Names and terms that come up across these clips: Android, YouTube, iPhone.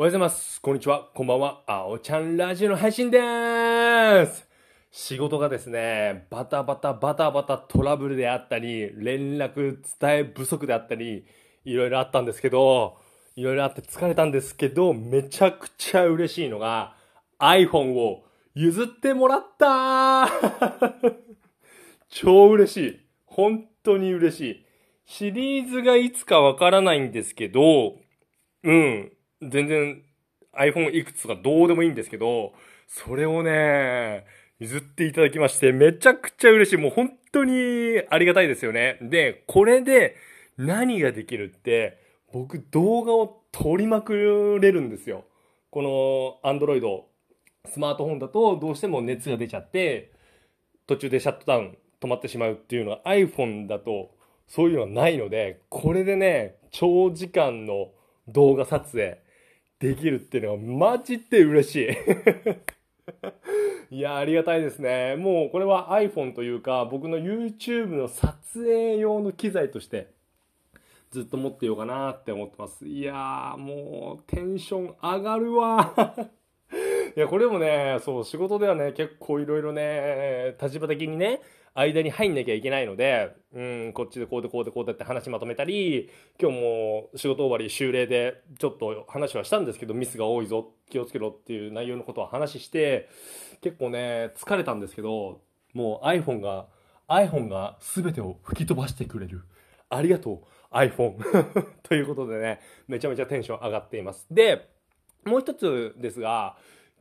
おはようございます。こんにちは。こんばんは。あおちゃんラジオの配信でーす。仕事がですね、バタバタトラブルであったり、連絡伝え不足であったり、いろいろあって疲れたんですけど、めちゃくちゃ嬉しいのが iPhone を譲ってもらったー超嬉しい。本当に嬉しい。シリーズがいつかわからないんですけど、全然 iPhone いくつかどうでもいいんですけど、それをね、譲っていただきまして、めちゃくちゃ嬉しい。もう本当にありがたいですよね。で、これで何ができるって、僕動画を撮りまくれるんですよ。この Android、スマートフォンだとどうしても熱が出ちゃって、途中でシャットダウン止まってしまうっていうのは iPhone だとそういうのはないので、これでね、長時間の動画撮影、できるっていうのはマジで嬉しい。いや、ありがたいですね。もうこれは iPhone というか僕の YouTube の撮影用の機材としてずっと持ってようかなって思ってます。いやー、もうテンション上がるわ。いや、これもね、そう、仕事ではね、結構いろいろね、立場的にね、間に入んなきゃいけないので、こっちでこうでって話まとめたり、今日も仕事終わり修例でちょっと話はしたんですけど、ミスが多いぞ、気をつけろっていう内容のことを話して、結構ね、疲れたんですけど、もう iPhoneが全てを吹き飛ばしてくれる。ありがとう、iPhone ということでね、めちゃめちゃテンション上がっています。で、もう一つですが、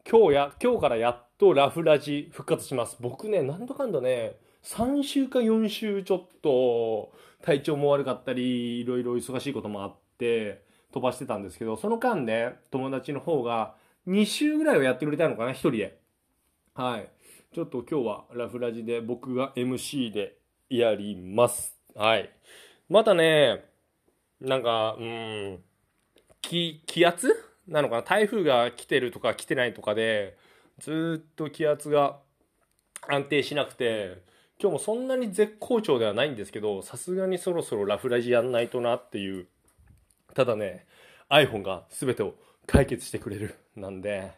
今日からやっとラフラジ復活します。僕ね、なんだかんだね、3週か4週ちょっと体調も悪かったりいろいろ忙しいこともあって飛ばしてたんですけど、その間ね、友達の方が2週ぐらいはやってくれたのかな、1人で。はい。ちょっと今日はラフラジで僕が MC でやります。はい。またね、なんか、気圧なのかな、台風が来てるとか来てないとかでずっと気圧が安定しなくて、今日もそんなに絶好調ではないんですけど、さすがにそろそろラフラジやんないとなっていう。ただね、 iPhone が全てを解決してくれる。なんで、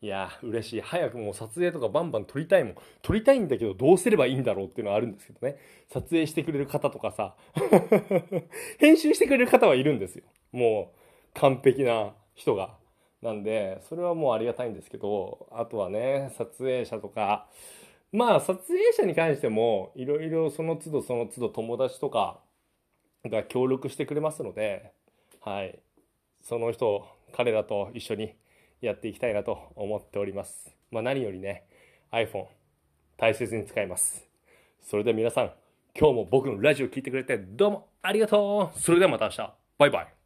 いや嬉しい。早くもう撮影とかバンバン撮りたいもん。撮りたいんだけど、どうすればいいんだろうっていうのはあるんですけどね。撮影してくれる方とかさ編集してくれる方はいるんですよ、もう完璧な人が。なんでそれはもうありがたいんですけど、あとはね、撮影者とか、まあ撮影者に関してもいろいろその都度その都度友達とかが協力してくれますので、はい、その人、彼らと一緒にやっていきたいなと思っております。まあ何よりね、 iPhone 大切に使います。それでは皆さん、今日も僕のラジオ聞いてくれてどうもありがとう。それではまた明日。バイバイ。